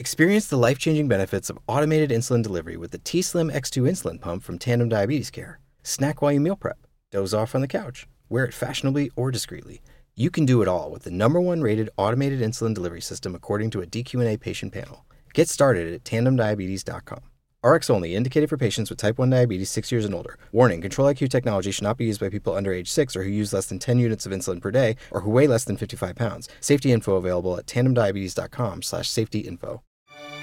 Experience the life-changing benefits of automated insulin delivery with the T-Slim X2 insulin pump from Tandem Diabetes Care. Snack while you meal prep, doze off on the couch, wear it fashionably or discreetly. You can do it all with the #1 rated automated insulin delivery system according to a DQ&A patient panel. Get started at tandemdiabetes.com. RX only, indicated for patients with type 1 diabetes 6 years and older. Warning, Control IQ technology should not be used by people under age 6 or who use less than 10 units of insulin per day or who weigh less than 55 pounds. Safety info available at tandemdiabetes.com/safetyinfo.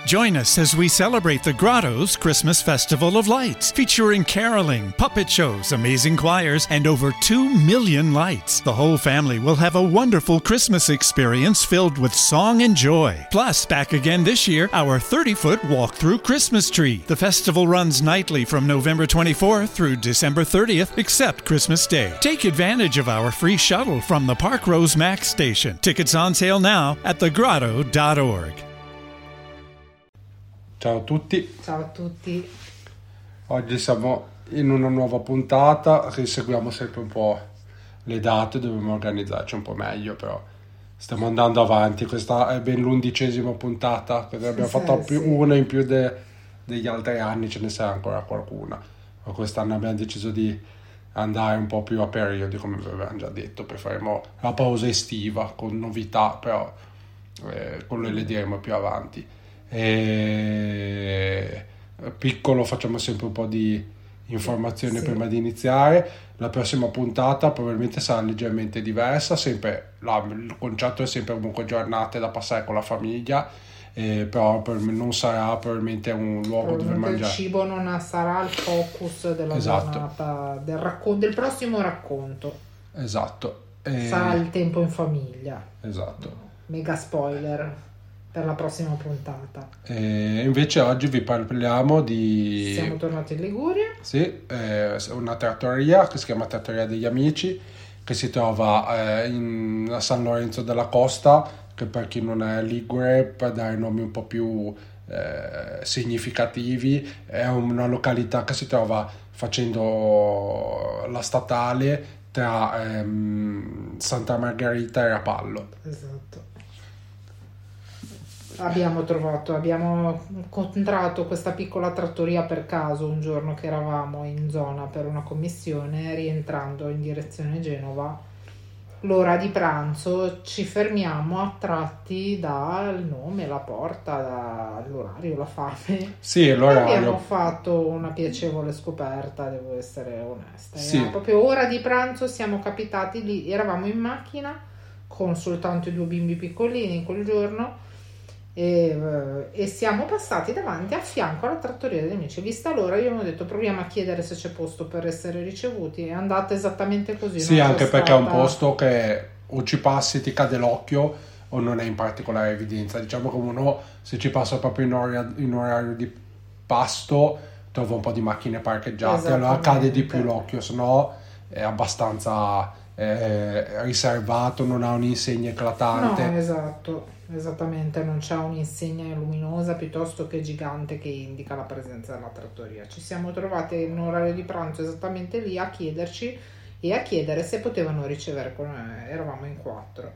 Join us as we celebrate the Grotto's Christmas Festival of Lights, featuring caroling, puppet shows, amazing choirs, and over 2 million lights. The whole family will have a wonderful Christmas experience filled with song and joy. Plus, back again this year, our 30-foot walk-through Christmas tree. The festival runs nightly from November 24th through December 30th, except Christmas Day. Take advantage of our free shuttle from the Park Rose Max Station. Tickets on sale now at thegrotto.org. Ciao a tutti. Ciao a tutti. Oggi siamo in una nuova puntata, riseguiamo sempre un po' le date, dobbiamo organizzarci un po' meglio, però stiamo andando avanti. Questa è ben l'11ª puntata, perché abbiamo fatto una in più degli altri anni, ce ne sarà ancora qualcuna. Ma quest'anno abbiamo deciso di andare un po' più a periodi, come vi avevamo già detto, poi faremo la pausa estiva con novità, però quello le diremo più avanti. E piccolo, facciamo sempre un po' di informazione prima di iniziare. La prossima puntata probabilmente sarà leggermente diversa, sempre il concetto è sempre comunque giornate da passare con la famiglia, però non sarà probabilmente un luogo dove mangiare, il cibo non sarà il focus della giornata, del prossimo racconto, sarà il tempo in famiglia, mega spoiler per la prossima puntata. E invece oggi vi parliamo di... Siamo tornati in Liguria. Sì, una trattoria che si chiama Trattoria degli Amici, che si trova a San Lorenzo della Costa, che per chi non è ligure, per dare nomi un po' più significativi, è una località che si trova facendo la statale tra Santa Margherita e Rapallo. Esatto. Abbiamo incontrato questa piccola trattoria per caso un giorno che eravamo in zona per una commissione, rientrando in direzione Genova. L'ora di pranzo ci fermiamo attratti dal nome, la porta, dall'orario, la fame. Sì, l'orario. Abbiamo fatto una piacevole scoperta, devo essere onesta. Sì. Era proprio ora di pranzo, siamo capitati lì, eravamo in macchina con soltanto i 2 bimbi piccolini in quel giorno. E siamo passati davanti a fianco alla trattoria degli Amici. Vista l'ora, io mi ho detto proviamo a chiedere se c'è posto per essere ricevuti. È andata esattamente così. Sì, anche perché è un posto che o ci passi ti cade l'occhio o non è in particolare evidenza. Diciamo che uno, se ci passa proprio in orario di pasto, trova un po' di macchine parcheggiate, allora cade di più l'occhio, se no è abbastanza riservato, non ha un'insegna eclatante. No, esattamente, non c'è un'insegna luminosa piuttosto che gigante che indica la presenza della trattoria. Ci siamo trovate in un orario di pranzo esattamente lì a chiederci e a chiedere se potevano ricevere con noi. Eravamo in 4.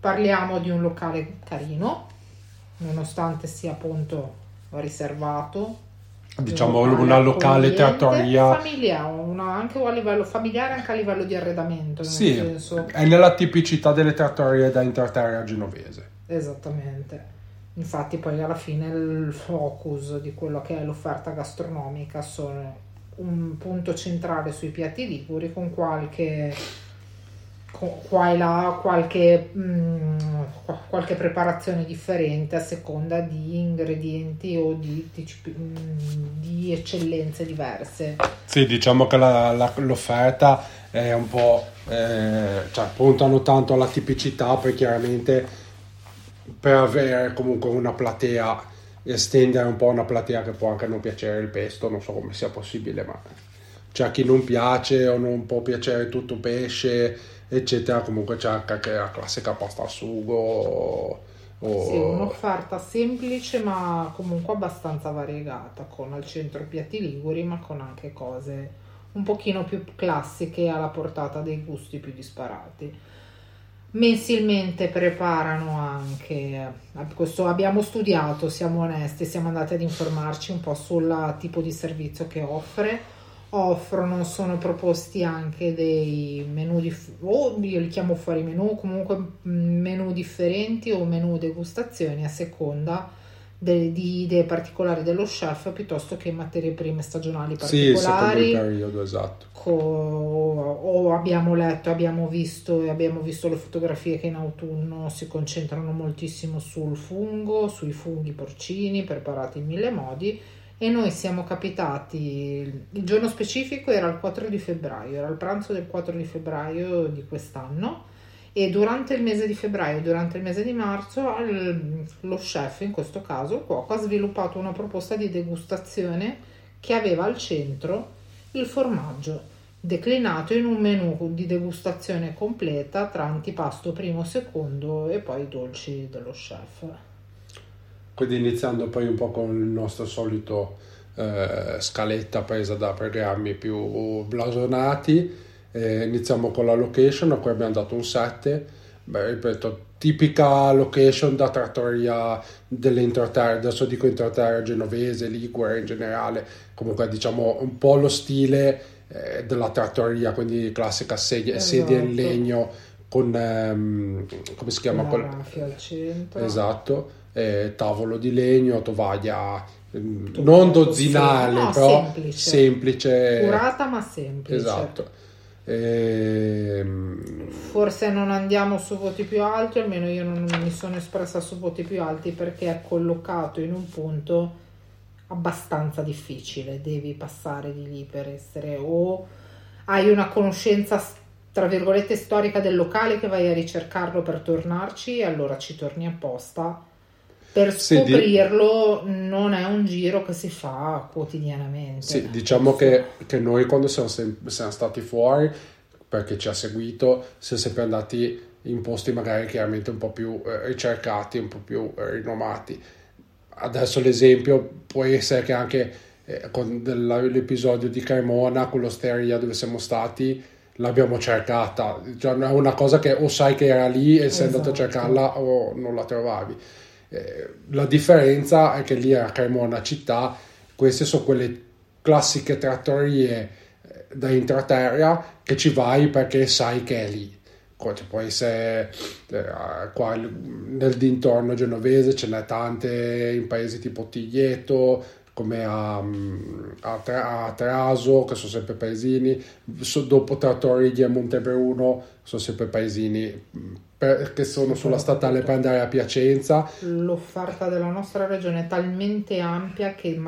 Parliamo di un locale carino, nonostante sia appunto riservato, diciamo una locale trattoria familiare, anche a livello familiare, anche a livello di arredamento, nel senso è nella tipicità delle trattorie da intrattoria genovese. Esattamente, infatti poi alla fine il focus di quello che è l'offerta gastronomica sono un punto centrale sui piatti liguri, con qualche qua e là qualche preparazione differente a seconda di ingredienti o di eccellenze diverse. Sì, diciamo che l'offerta è un po' cioè puntano tanto alla tipicità, poi chiaramente per avere comunque una platea, estendere un po' una platea che può anche non piacere il pesto, non so come sia possibile, ma c'è chi non piace o non può piacere tutto pesce eccetera. Comunque c'è anche la classica pasta al sugo o... Sì, un'offerta semplice ma comunque abbastanza variegata, con al centro piatti liguri ma con anche cose un pochino più classiche alla portata dei gusti più disparati. mensilmente preparano anche questo. Abbiamo studiato, siamo onesti, siamo andati ad informarci un po' sul tipo di servizio che offrono. Sono proposti anche dei menù io li chiamo fuori menù, comunque menù differenti o menù degustazioni a seconda di idee particolari dello chef, piuttosto che materie prime stagionali particolari, sì, periodo, esatto. O abbiamo visto le fotografie che in autunno si concentrano moltissimo sui funghi porcini preparati in mille modi, e noi siamo capitati, il giorno specifico era il 4 di febbraio, era il pranzo del 4 di febbraio di quest'anno. E durante il mese di febbraio, durante il mese di marzo, lo chef, in questo caso il cuoco, ha sviluppato una proposta di degustazione che aveva al centro il formaggio, declinato in un menù di degustazione completa tra antipasto primo, secondo e poi i dolci dello chef. Quindi iniziando poi un po' con il nostro solito scaletta presa da programmi più blasonati. Iniziamo con la location, a cui abbiamo dato un 7. Ripeto, tipica location da trattoria dell'entroterra, adesso dico entroterra genovese, ligure in generale, comunque diciamo un po' lo stile della trattoria, quindi classica sedia in legno con come si chiama? Con la raffia al centro, esatto, tavolo di legno, tovaglia non dozzinale, no, però semplice, curata ma semplice, esatto. Forse non andiamo su voti più alti, almeno io non mi sono espressa su voti più alti, perché è collocato in un punto abbastanza difficile, devi passare di lì per essere, o hai una conoscenza tra virgolette storica del locale che vai a ricercarlo per tornarci, e allora ci torni apposta per scoprirlo. Non è un giro che si fa quotidianamente. Sì, diciamo che noi quando siamo stati fuori, perché ci ha seguito, siamo sempre andati in posti magari chiaramente un po' più ricercati, un po' più rinomati. Adesso l'esempio può essere che anche con l'episodio di Cremona, con l'osteria dove siamo stati, l'abbiamo cercata. Cioè, è una cosa che o sai che era lì e sei andato a cercarla o non la trovavi. La differenza è che lì a Cremona città, queste sono quelle classiche trattorie da intraterra che ci vai perché sai che è lì. Può essere qua nel dintorno genovese, ce n'è tante in paesi tipo Tiglietto, come a Traso, che sono sempre paesini, dopo Trattori di Montebruno, sono sempre paesini che sono sulla statale per andare a Piacenza. L'offerta della nostra regione è talmente ampia che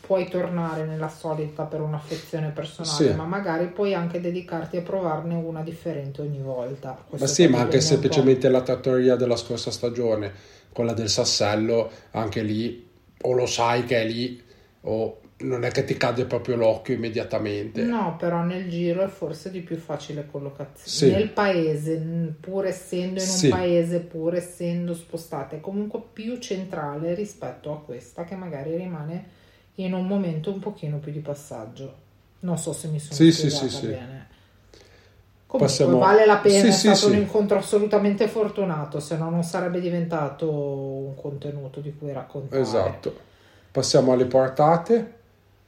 puoi tornare nella solita per un'affezione personale, sì, ma magari puoi anche dedicarti a provarne una differente ogni volta. Questo ma sì, ma anche semplicemente la trattoria della scorsa stagione, quella del Sassello, anche lì o lo sai che è lì o non è che ti cade proprio l'occhio immediatamente. No, però nel giro è forse di più facile collocazione. Sì. Nel paese, pur essendo in un sì, paese, pur essendo spostate, è comunque più centrale rispetto a questa che magari rimane in un momento un pochino più di passaggio. Non so se mi sono spiegata bene. Comunque vale la pena, è stato un incontro assolutamente fortunato, se no non sarebbe diventato un contenuto di cui raccontare. Esatto. Passiamo alle portate.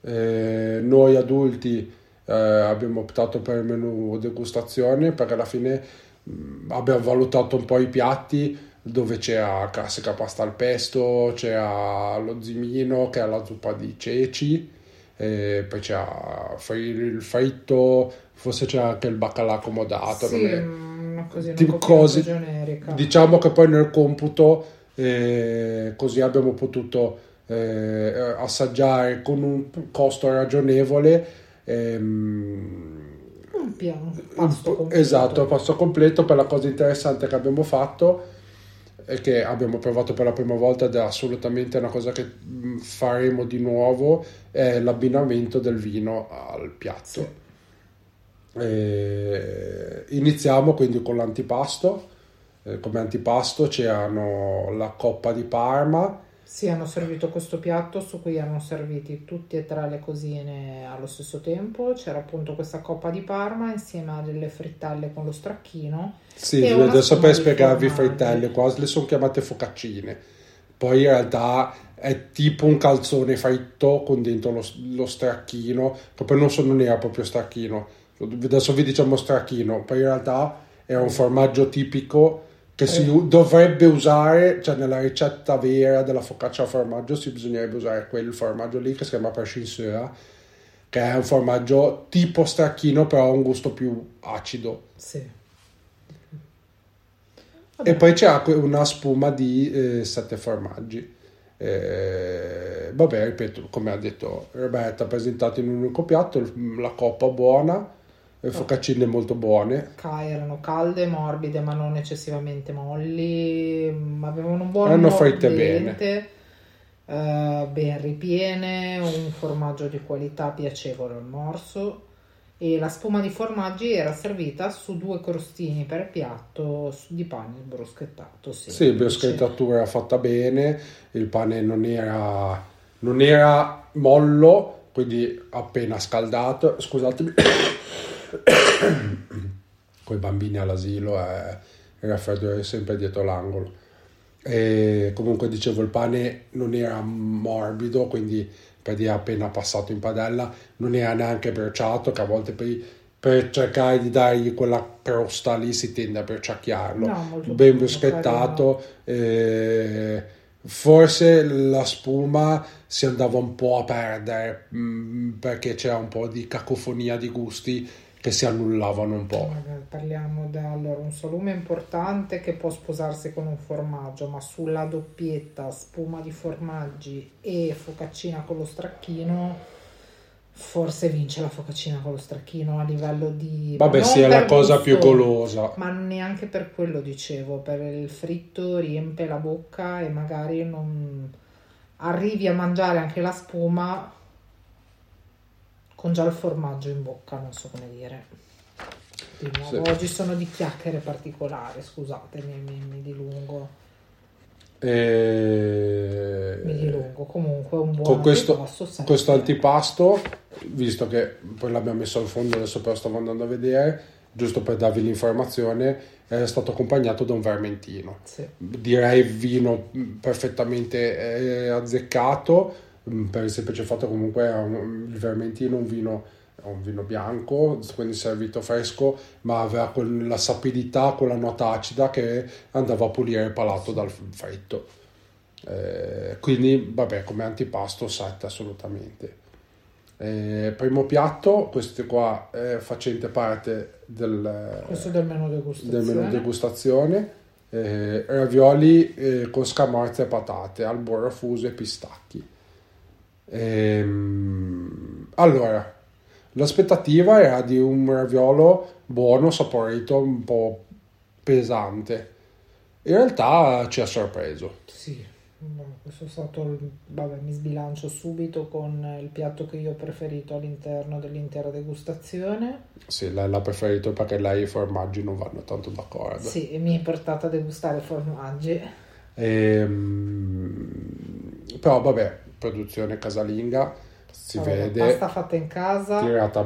Noi adulti abbiamo optato per il menù degustazione, perché alla fine abbiamo valutato un po' i piatti, dove c'era classica pasta al pesto, c'era lo zimino che è la zuppa di ceci, poi c'era il fritto, forse c'era anche il baccalà accomodato, sì, cose generica. Diciamo che poi nel computo così abbiamo potuto assaggiare con un costo ragionevole un pasto completo. Per la cosa interessante che abbiamo fatto e che abbiamo provato per la prima volta, ed è assolutamente una cosa che faremo di nuovo, è l'abbinamento del vino al piatto. Sì. Iniziamo quindi con l'antipasto. Come antipasto c'erano la coppa di Parma, Sì, hanno servito questo piatto su cui hanno serviti tutti e tre le cosine allo stesso tempo. C'era appunto questa coppa di Parma insieme a delle frittelle con lo stracchino. Sì, io devo sapere spiegarvi frittelle, qua le sono chiamate focaccine. Poi in realtà è tipo un calzone fritto con dentro lo stracchino, che poi non era proprio stracchino. Adesso vi diciamo stracchino, poi in realtà era un formaggio tipico che si dovrebbe usare, cioè nella ricetta vera della focaccia al formaggio si bisognerebbe usare quel formaggio lì che si chiama Prescinsera, che è un formaggio tipo stracchino però ha un gusto più acido. Sì. Vabbè. E poi c'era una spuma di 7 formaggi. Vabbè, ripeto, come ha detto Roberta, presentato in un unico piatto, la coppa buona. Le focaccine molto buone. Erano calde, morbide, ma non eccessivamente molli. Avevano un buon fritte bene. Ben ripiene, un formaggio di qualità piacevole al morso. E la spuma di formaggi era servita su 2 crostini per piatto di pane bruschettato. Sì, bruschettatura fatta bene. Il pane non era mollo, quindi appena scaldato. Scusatemi. Con i bambini all'asilo il raffreddore è sempre dietro l'angolo. E comunque dicevo, il pane non era morbido, quindi per dire appena passato in padella, non era neanche bruciato, che a volte per cercare di dargli quella crosta lì si tende a bruciacchiarlo. No, ben bruschettato. Forse la spuma si andava un po' a perdere perché c'era un po' di cacofonia di gusti che si annullavano un po'. Parliamo di un salume importante che può sposarsi con un formaggio, ma sulla doppietta spuma di formaggi e focaccina con lo stracchino forse vince la focaccina con lo stracchino a livello di... Vabbè, sì, è la cosa più golosa. Ma neanche per quello dicevo, per il fritto riempie la bocca e magari non arrivi a mangiare anche la spuma con già il formaggio in bocca, non so come dire. Di nuovo, sì. Oggi sono di chiacchiere particolari, scusatemi, mi dilungo. Mi dilungo, comunque un buon questo antipasto, visto che poi l'abbiamo messo al fondo, adesso però stavo andando a vedere, giusto per darvi l'informazione, è stato accompagnato da un vermentino. Sì. Direi vino perfettamente azzeccato, per il semplice fatto comunque il vermentino è un vino bianco, quindi servito fresco, ma aveva quella sapidità, quella nota acida che andava a pulire il palato dal fritto, quindi vabbè, come antipasto salta assolutamente. Primo piatto, questo qua è facente parte del menù degustazione, ravioli con scamorza e patate al burro fuso e pistacchi. Allora, l'aspettativa era di un raviolo buono, saporito, un po' pesante. In realtà ci ha sorpreso. Sì, questo è stato... Vabbè, mi sbilancio subito con il piatto che io ho preferito all'interno dell'intera degustazione. Sì, lei l'ha preferito perché lei e i formaggi non vanno tanto d'accordo. Sì, e mi è portata a degustare formaggi. Però vabbè, produzione casalinga, si vede, pasta fatta in casa, tirata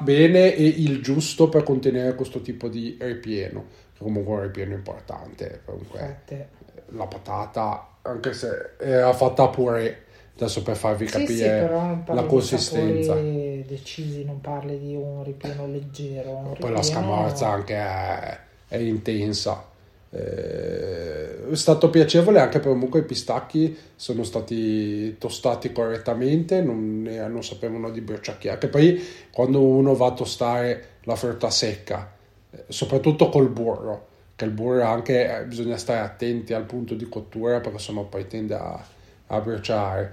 bene e il giusto per contenere questo tipo di ripieno, che comunque è un ripieno importante. Comunque la patata, anche se era fatta pure, adesso per farvi capire la consistenza, decisi, non parli di un ripieno leggero, poi la scamorza anche è intensa. È stato piacevole anche perché comunque i pistacchi sono stati tostati correttamente, non sapevano di bruciacchiare, che poi quando uno va a tostare la frutta secca, soprattutto col burro, che il burro anche bisogna stare attenti al punto di cottura perché sennò poi tende a bruciare.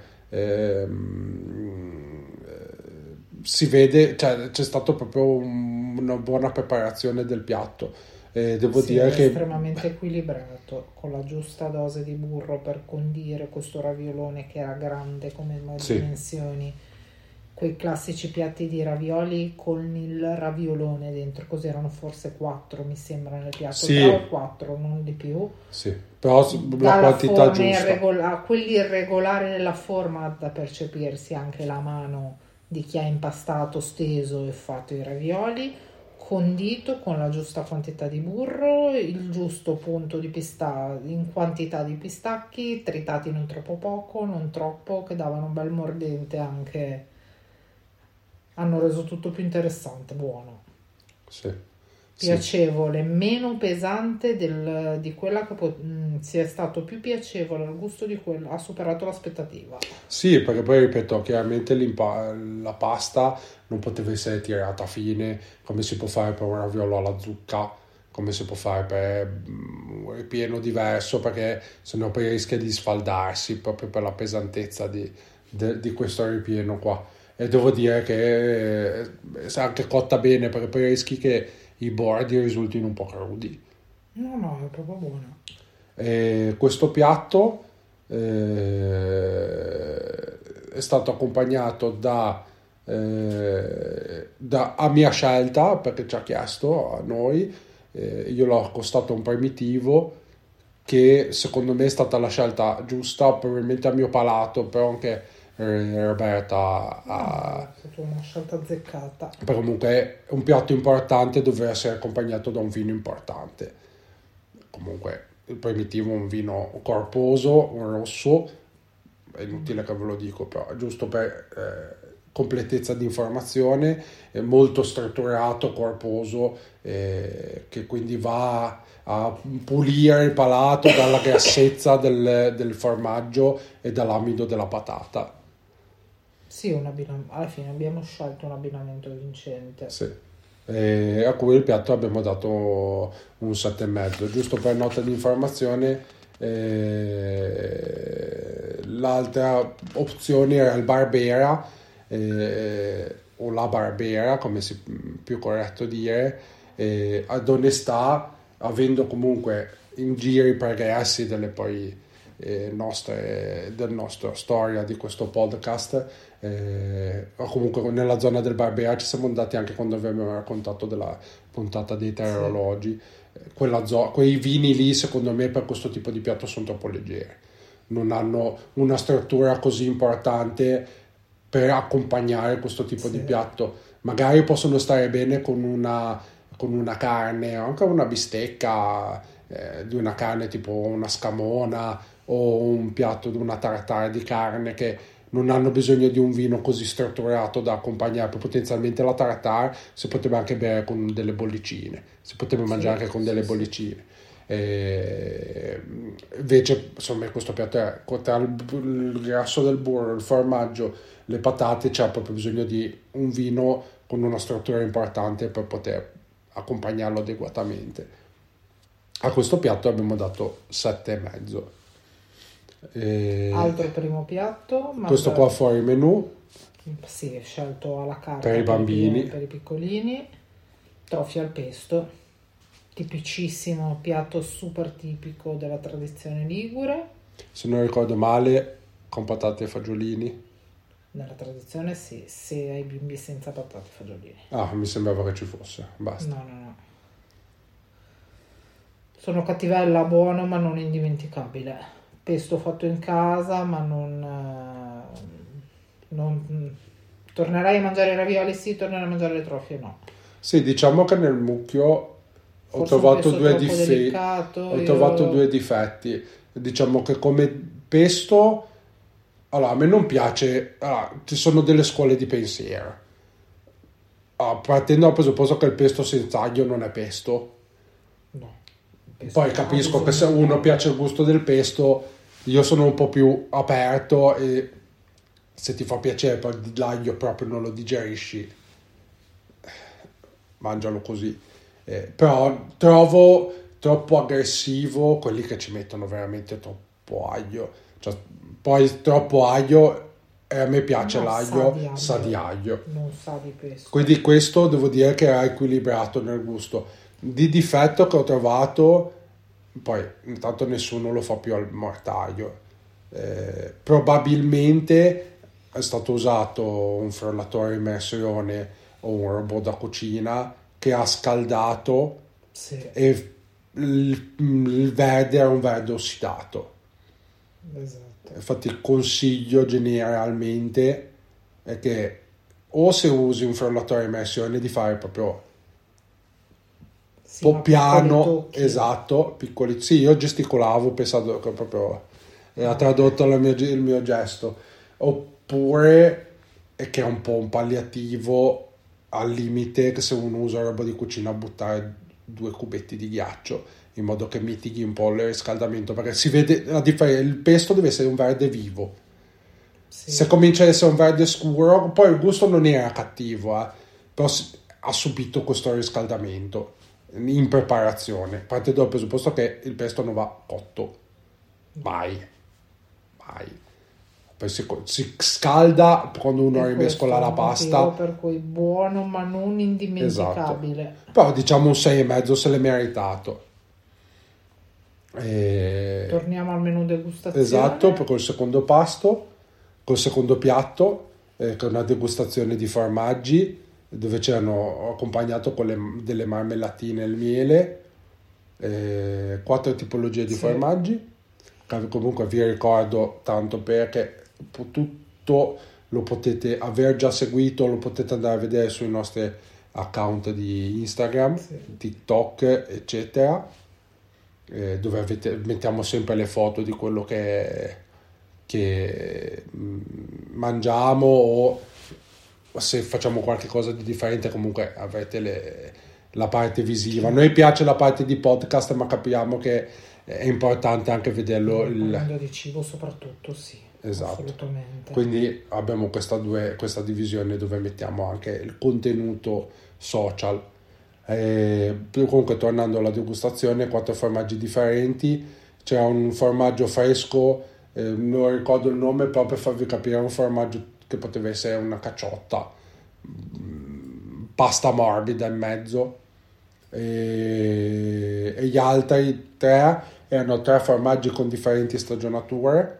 Si vede, cioè, c'è stato proprio una buona preparazione del piatto. Devo dire che è estremamente equilibrato, con la giusta dose di burro per condire questo raviolone che era grande come dimensioni quei classici piatti di ravioli con il raviolone dentro, così erano forse 4, mi sembra, nel piatto, sì. 3 o 4, non di più. Sì, però la quantità giusta. Quelli irregolari nella forma, da percepirsi anche la mano di chi ha impastato, steso e fatto i ravioli, condito con la giusta quantità di burro, il giusto punto di in quantità di pistacchi, tritati non troppo poco, non troppo, che davano un bel mordente anche, hanno reso tutto più interessante, buono. Sì. Piacevole, sì. Meno pesante di quella che sia stato più piacevole, il gusto di quello ha superato l'aspettativa. Sì, perché poi ripeto, chiaramente la pasta non poteva essere tirata fine, come si può fare per un raviolo alla zucca, come si può fare per un ripieno diverso, perché sennò poi rischia di sfaldarsi proprio per la pesantezza di questo ripieno qua. E devo dire che è anche cotta bene, perché poi rischi che i bordi risultino un po' crudi. No, è proprio buono. E questo piatto è stato accompagnato da a mia scelta, perché ci ha chiesto a noi, io l'ho accostato un primitivo, che secondo me è stata la scelta giusta, probabilmente a mio palato, però anche Roberta è stata una scelta azzeccata, però comunque un piatto importante doveva essere accompagnato da un vino importante. Comunque il primitivo è un vino corposo, un rosso, è inutile che ve lo dico, però giusto per completezza di informazione, è molto strutturato, corposo, che quindi va a pulire il palato dalla grassezza del formaggio e dall'amido della patata. Sì, alla fine abbiamo scelto un abbinamento vincente. Sì. E a cui il piatto abbiamo dato un 7,5. Giusto per nota di informazione, l'altra opzione era il Barbera, o la Barbera, come si più corretto dire, ad onestà, avendo comunque in giri pregressi delle poi del nostro storia di questo podcast, o comunque nella zona del Barbera ci siamo andati anche quando abbiamo raccontato della puntata dei terrorologi, sì. Quei vini lì secondo me per questo tipo di piatto sono troppo leggeri, non hanno una struttura così importante per accompagnare questo tipo, sì, di piatto. Magari possono stare bene con una carne, anche una bistecca, di una carne tipo una scamona, o un piatto di una tartare di carne, che non hanno bisogno di un vino così strutturato da accompagnare. Potenzialmente la tartare si poteva anche bere con delle bollicine, si poteva mangiare, sì, anche con delle bollicine. E invece insomma questo piatto è tra il grasso del burro, il formaggio, le patate, c'è proprio bisogno di un vino con una struttura importante per poter accompagnarlo adeguatamente. A questo piatto abbiamo dato 7,5. Altro primo piatto, questo qua fuori menù, sì, è scelto alla carta per i bambini, per i piccolini, trofie al pesto, tipicissimo piatto super tipico della tradizione ligure. Se non ricordo male, con patate e fagiolini. Nella tradizione sì, se ai bimbi senza patate e fagiolini. Ah, mi sembrava che ci fosse, basta. No. Sono cattivella, buono, ma non indimenticabile. Pesto fatto in casa, ma non... Tornerai a mangiare i ravioli? Sì, tornerai a mangiare le trofie? No. Sì, diciamo che nel mucchio ho trovato due difetti. Diciamo che come pesto, allora, a me non piace, ci sono delle scuole di pensiero. Partendo dal presupposto che il pesto senza aglio non è pesto. No. Poi capisco che se uno piace il gusto del pesto, io sono un po' più aperto, e se ti fa piacere poi l'aglio proprio non lo digerisci, mangialo così. Però trovo troppo aggressivo quelli che ci mettono veramente troppo aglio, cioè, poi troppo aglio, e a me piace l'aglio, sa di aglio, non sa di pesto. Quindi questo devo dire che era equilibrato nel gusto. Di difetto che ho trovato, poi intanto nessuno lo fa più al mortaio, probabilmente è stato usato un frullatore a immersione o un robot da cucina che ha scaldato, sì, e il verde è un verde ossidato. Esatto. Infatti il consiglio generalmente è che o se usi un frullatore a immersione di fare proprio piano, esatto, piccoli. Sì, io gesticolavo pensando che proprio ha tradotto il mio gesto. Oppure è che è un po' un palliativo al limite, che se uno usa roba di cucina, buttare 2 cubetti di ghiaccio in modo che mitighi un po' il riscaldamento, perché si vede la differenza. Il pesto deve essere un verde vivo. Sì. Se comincia ad essere un verde scuro, poi il gusto non era cattivo, però ha subito questo riscaldamento in preparazione. Parte dal presupposto che il pesto non va cotto mai, poi si scalda quando uno rimescola la pasta, per cui buono ma non indimenticabile. Esatto. Però diciamo un 6,5 se l'è meritato. Torniamo al menù degustazione. Esatto, per col secondo piatto che è una degustazione di formaggi, dove c'erano accompagnato con delle marmellatine e il miele, 4 tipologie di, sì, formaggi. Comunque vi ricordo, tanto perché tutto lo potete aver già seguito, lo potete andare a vedere sui nostri account di Instagram, sì, TikTok eccetera, dove mettiamo sempre le foto di quello che mangiamo, o se facciamo qualche cosa di differente comunque avrete la parte visiva. A noi piace la parte di podcast, ma capiamo che è importante anche vederlo il di cibo soprattutto, sì, esatto, assolutamente. Quindi abbiamo questa divisione dove mettiamo anche il contenuto social. Comunque tornando alla degustazione, 4 formaggi differenti. C'era un formaggio fresco, non ricordo il nome, però per farvi capire, un formaggio che poteva essere una cacciotta, pasta morbida in mezzo, e gli altri 3 erano 3 formaggi con differenti stagionature,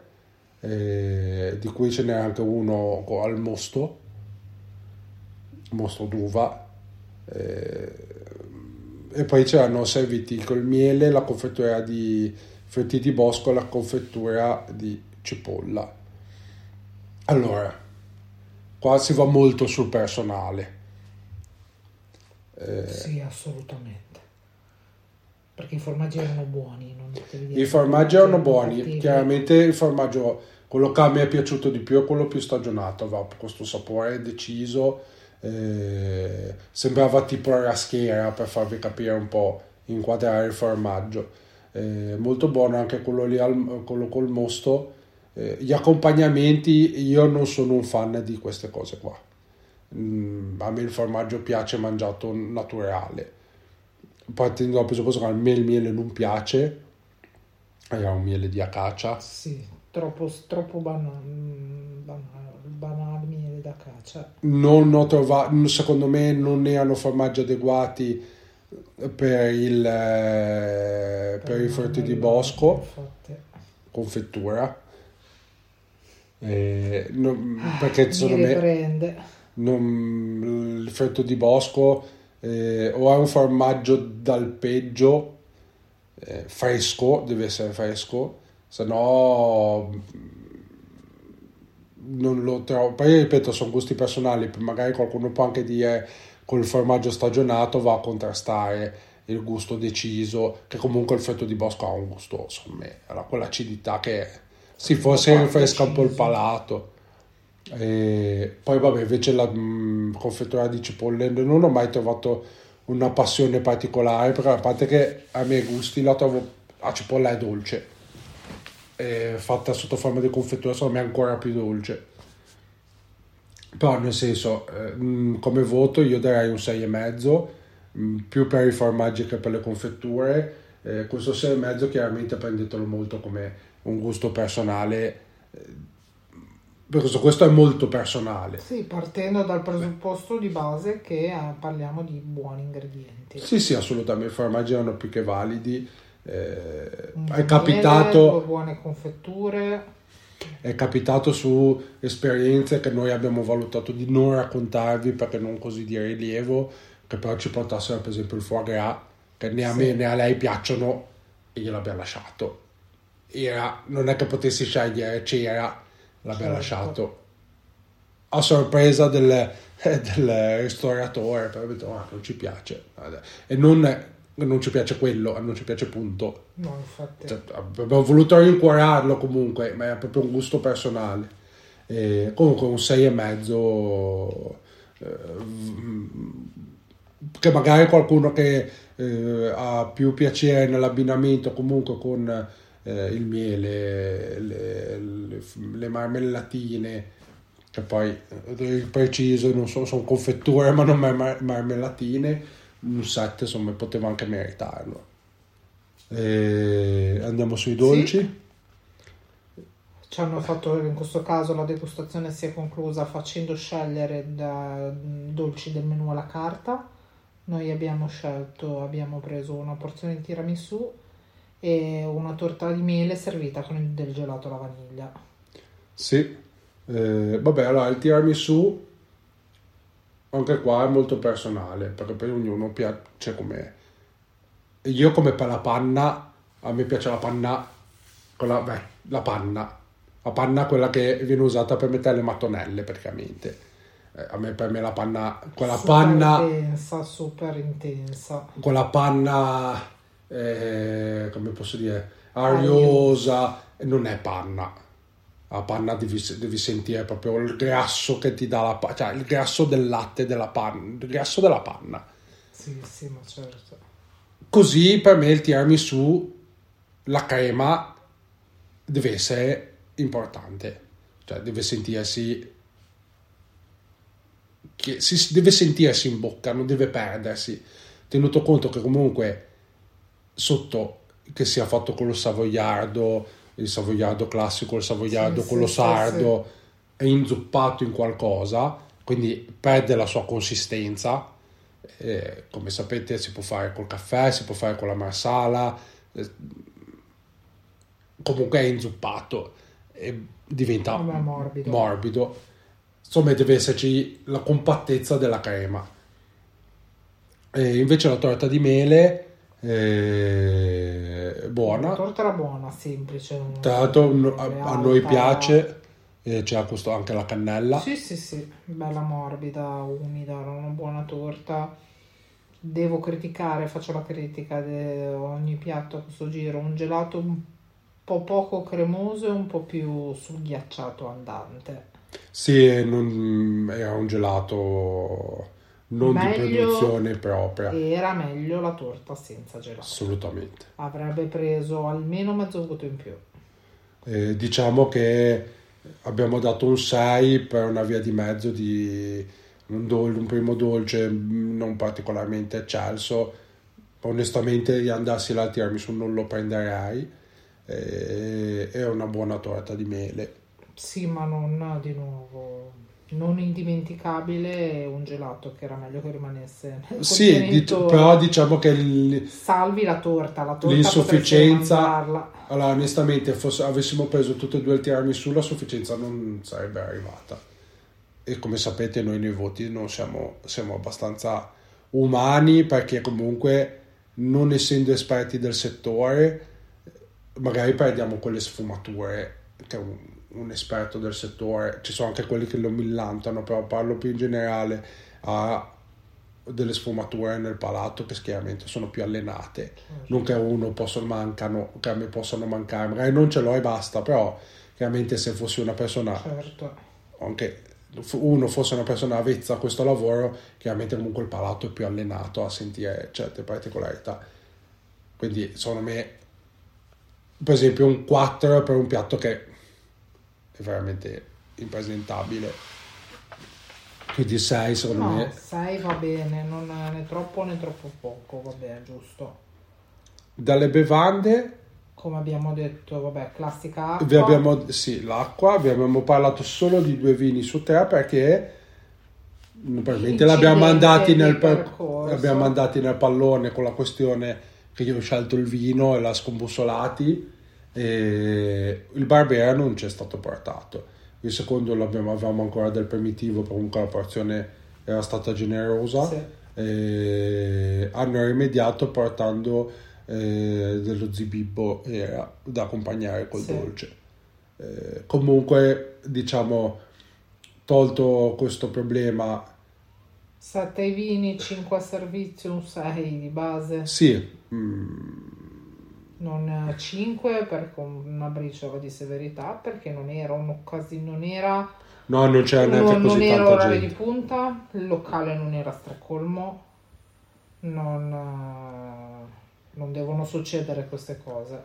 di cui ce n'era anche uno al mosto d'uva, e poi c'erano serviti col miele, la confettura di frutti di bosco, la confettura di cipolla. Allora, qua si va molto sul personale. Sì, assolutamente. Perché i formaggi erano buoni. I formaggi erano buoni. Chiaramente il formaggio, quello che a me è piaciuto di più, è quello più stagionato. Aveva questo sapore deciso. Sembrava tipo la raschiera, per farvi capire un po', inquadrare il formaggio. Molto buono anche quello lì, quello col mosto. Gli accompagnamenti, io non sono un fan di queste cose qua. A me il formaggio piace mangiato naturale, partendo dal presupposto che a me il miele non piace, era un miele di acacia, sì, troppo banale il miele d'acacia. Non ho trovato, secondo me non erano formaggi adeguati per i frutti di bosco, confettura. Perché secondo me il frutto di bosco o è un formaggio d'alpeggio, fresco, deve essere fresco, se no non lo trovo. Poi ripeto, sono gusti personali, magari qualcuno può anche dire col formaggio stagionato va a contrastare il gusto deciso, che comunque il frutto di bosco ha un gusto, insomma, quell'acidità che è. Sì, forse rinfresca un po' il palato. Poi vabbè, invece la confettura di cipolle non ho mai trovato una passione particolare, perché a parte che a miei gusti la trovo, la cipolla è dolce, fatta sotto forma di confettura secondo me è ancora più dolce. Però nel senso, come voto io darei un 6,5, più per i formaggi che per le confetture. Questo 6,5 chiaramente prendetelo molto come un gusto personale, per questo è molto personale. Sì, partendo dal presupposto di base che parliamo di buoni ingredienti. Sì, assolutamente, i formaggi erano più che validi. È capitato, buone confetture, È capitato su esperienze che noi abbiamo valutato di non raccontarvi perché non così di rilievo, che però ci portassero per esempio il foie gras, che né a me né a lei piacciono, e gliel'abbiamo lasciato. Non è che potessi scegliere, c'era, l'abbiamo lasciato. A sorpresa del ristoratore, però ho detto non ci piace. E non ci piace quello, non ci piace punto. No, infatti. Cioè, abbiamo voluto rincuorarlo comunque, ma è proprio un gusto personale. E comunque un 6,5 che magari qualcuno che ha più piacere nell'abbinamento comunque con il miele, le marmellatine, che poi preciso non so, sono confetture ma non marmellatine, un 7 insomma poteva anche meritarlo. E andiamo sui dolci. Sì. Ci hanno fatto, in questo caso la degustazione si è conclusa facendo scegliere da dolci del menù alla carta. Noi abbiamo preso una porzione di tiramisù e una torta di miele servita con del gelato alla vaniglia. Sì, vabbè, allora il tiramisù anche qua è molto personale, perché per ognuno piace com'è. Io come per la panna, a me piace la panna, quella, la panna quella che viene usata per mettere le mattonelle praticamente. Per me la panna, quella super panna intensa, super intensa. Quella panna, come posso dire, ariosa, non è panna. La panna devi sentire proprio il grasso che ti dà la panna, cioè il grasso del latte della panna, il grasso della panna. Sì, sì, ma certo. Così per me il tiramisù, la crema deve essere importante, cioè deve sentirsi in bocca, non deve perdersi, tenuto conto che comunque sotto, che sia fatto con lo savoiardo, il savoiardo classico, il savoiardo sì, con sì, lo sardo, sì, è inzuppato in qualcosa, quindi perde la sua consistenza. Come sapete si può fare col caffè, si può fare con la marsala, comunque è inzuppato e diventa morbido. Insomma deve esserci la compattezza della crema. E invece la torta di mele è buona. La torta era buona, semplice. Tra l'altro a noi piace, c'era questo anche la cannella. Sì, sì, sì, bella morbida, umida, era una buona torta. Devo criticare, faccio la critica di ogni piatto a questo giro, un gelato un po' poco cremoso e un po' più sul ghiacciato andante. Sì, era un gelato non meglio, di produzione propria. Era meglio la torta senza gelato. Assolutamente. Avrebbe preso almeno mezzo voto in più. Diciamo che abbiamo dato un 6 per una via di mezzo di un primo dolce non particolarmente eccelso. Onestamente di andarsi là a tirarmi su non lo prenderei. È una buona torta di mele. Sì, ma non di nuovo, non indimenticabile, un gelato che era meglio che rimanesse nel però diciamo che salvi la torta l'insufficienza. Allora onestamente avessimo preso tutte e due il tiramisù, la sufficienza non sarebbe arrivata, e come sapete noi nei voti non siamo abbastanza umani, perché comunque non essendo esperti del settore magari perdiamo quelle sfumature che un esperto del settore, ci sono anche quelli che lo millantano, però parlo più in generale, ha delle sfumature nel palato che chiaramente sono più allenate, non che a me possano mancare, magari non ce l'ho e basta, però chiaramente se fossi una persona anche fosse una persona avvezza a questo lavoro, chiaramente comunque il palato è più allenato a sentire certe particolarità, quindi secondo me per esempio un 4 per un piatto che è veramente impresentabile, quindi 6 secondo me. 6 va bene, non né troppo né troppo poco, va bene, giusto. Dalle bevande, come abbiamo detto, vabbè, classica acqua. L'acqua, vi abbiamo parlato solo di 2 vini su 3 perché probabilmente l'abbiamo mandati nel pallone con la questione che io ho scelto il vino e l'ha scombussolati. e il Barbera non c'è stato portato. Il secondo avevamo ancora del primitivo, comunque la porzione era stata generosa, sì. E hanno rimediato portando dello zibibbo, era da accompagnare col, sì, dolce. Comunque, diciamo, tolto questo problema, 7 vini, 5 a servizio, un 6 di base, sì, non 5 per una briciola di severità, perché non era un'occasione, non era, no, non c'era neanche così tanta gente, non era orario di punta, il locale non era stracolmo, non devono succedere queste cose,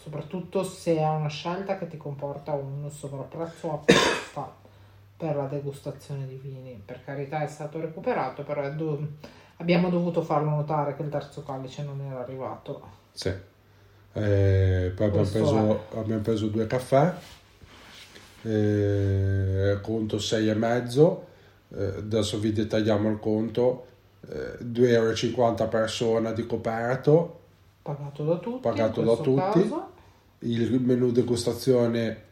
soprattutto se è una scelta che ti comporta un sovrapprezzo apposta per la degustazione di vini. Per carità, è stato recuperato, però abbiamo dovuto farlo notare che il terzo calice non era arrivato. Sì. Poi abbiamo preso 2 caffè, conto 6,5, adesso vi dettagliamo il conto, 2,50 euro persona di coperto, pagato da tutti. Il menù degustazione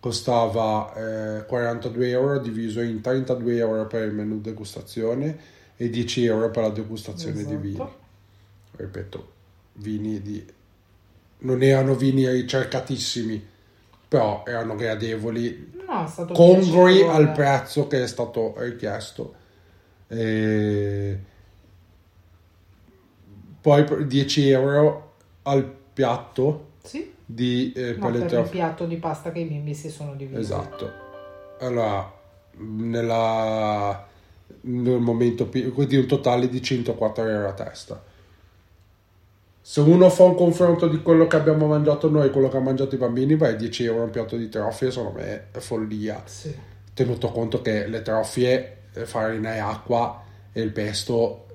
costava 42 euro diviso in 32 euro per il menù degustazione e 10 euro per la degustazione, esatto, di vini. Ripeto, non erano vini ricercatissimi, però erano gradevoli, congrui al prezzo che è stato richiesto. Poi 10 euro al piatto, sì, di per il piatto di pasta che i bimbi si sono divisi. Esatto. Allora, nel momento, quindi un totale di 104 euro a testa. Se uno fa un confronto di quello che abbiamo mangiato noi e quello che hanno mangiato i bambini, beh, 10 euro un piatto di trofie, secondo me è follia. Sì. Tenuto conto che le trofie, farina e acqua, e il pesto...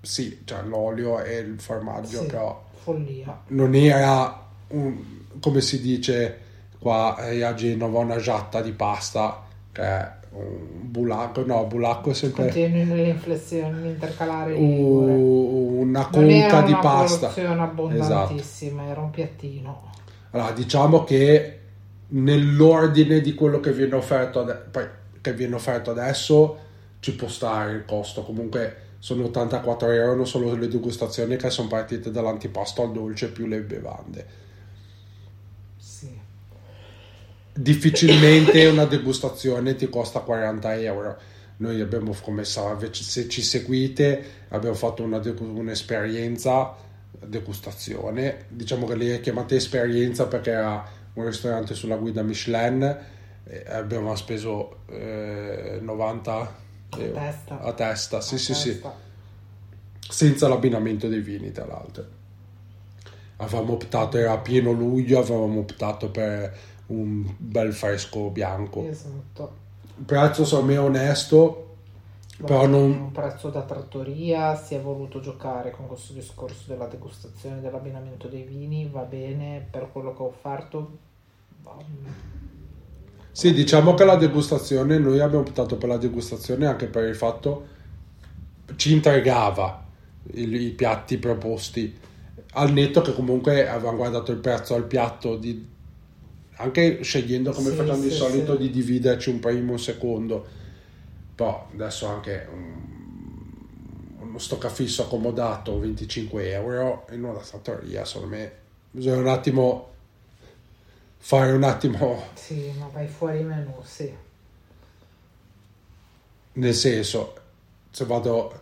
sì, cioè l'olio e il formaggio, sì, però follia. Non era come si dice qua a Genova, una giatta di pasta, che è un bulacco, no, bulacco è sempre continuo le inflessioni intercalari, una conca di pasta, non era una porzione abbondantissima, esatto, era un piattino. Allora, diciamo che nell'ordine di quello che viene offerto adesso ci può stare il costo, comunque sono 84 euro solo le degustazioni, che sono partite dall'antipasto al dolce più le bevande. Sì. Difficilmente una degustazione ti costa 40 euro. Noi abbiamo cominciato, se ci seguite, abbiamo fatto un'esperienza degustazione. Diciamo che le chiamate esperienza perché era un ristorante sulla guida Michelin. Abbiamo speso 90 a testa, sì, a sì, testa. Sì, senza l'abbinamento dei vini, tra l'altro. Avevamo optato, era pieno luglio, avevamo optato per un bel fresco bianco. Esatto. Il prezzo, secondo me, è onesto, però non... Un prezzo da trattoria, si è voluto giocare con questo discorso della degustazione, dell'abbinamento dei vini, va bene, per quello che ho offerto... Sì, diciamo che la degustazione, noi abbiamo optato per la degustazione anche per il fatto ci intrigava i piatti proposti, al netto che comunque avevamo guardato il prezzo al piatto, anche scegliendo, come sì, facciamo, sì, di solito, sì, di dividerci un primo, un secondo. Però adesso anche uno stoccafisso accomodato 25 euro in una trattoria, secondo me bisogna fare un attimo... Sì, ma vai fuori menù, sì. Nel senso, se vado...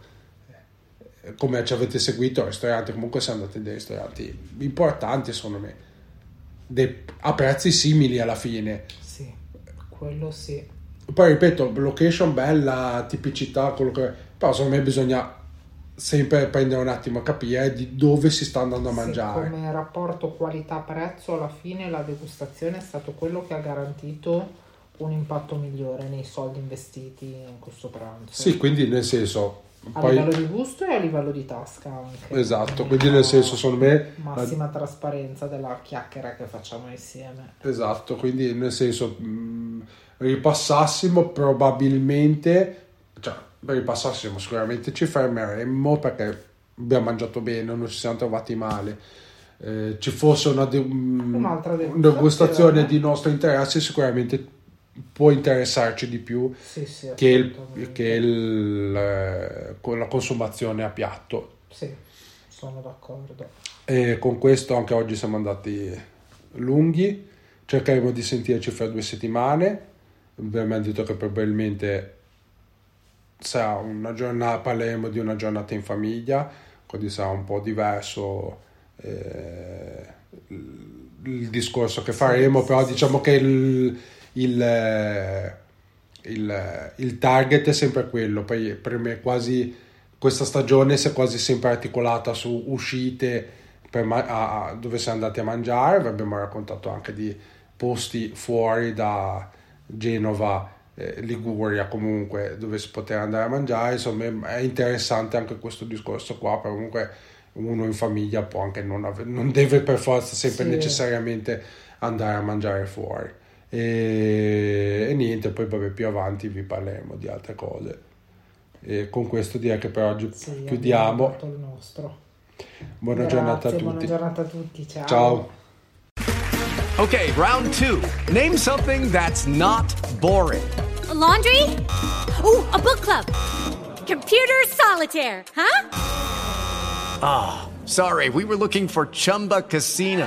Come ci avete seguito, ristoranti, comunque se andate in dei ristoranti importanti, secondo me, a prezzi simili alla fine. Sì, quello sì. Poi ripeto, location bella, tipicità, quello che... Però secondo me bisogna... sempre prendere un attimo a capire di dove si sta andando a mangiare. Sì, come rapporto qualità-prezzo, alla fine la degustazione è stato quello che ha garantito un impatto migliore nei soldi investiti in questo pranzo. Sì, quindi nel senso... livello di gusto e a livello di tasca anche. Esatto, quindi nel senso secondo me... Massima trasparenza della chiacchiera che facciamo insieme. Esatto, quindi nel senso ripassassimo probabilmente... Per il passassimo sicuramente ci fermeremmo perché abbiamo mangiato bene, non ci siamo trovati male, ci fosse una degustazione di nostro interesse, sicuramente può interessarci di più che la consumazione a piatto. Sì, sono d'accordo. E con questo anche oggi siamo andati lunghi, cercheremo di sentirci fra 2 settimane. Vi hanno detto che probabilmente sarà una giornata, parleremo di una giornata in famiglia, quindi sarà un po' diverso il discorso che faremo, però diciamo che il target è sempre quello. Per me quasi questa stagione si è quasi sempre articolata su uscite dove siamo andati a mangiare. Vi abbiamo raccontato anche di posti fuori da Genova, Liguria comunque, dove si poteva andare a mangiare. Insomma, è interessante anche questo discorso qua, perché comunque uno in famiglia può anche non deve per forza sempre necessariamente andare a mangiare fuori. E niente, poi vabbè, più avanti vi parleremo di altre cose. E con questo direi che per oggi chiudiamo. Buona giornata a tutti. Buona giornata a tutti. Ciao. Ciao. Okay, round 2. Name something that's not boring. A laundry? Ooh, a book club. Computer solitaire, huh? Ah, oh, sorry, we were looking for Chumba Casino.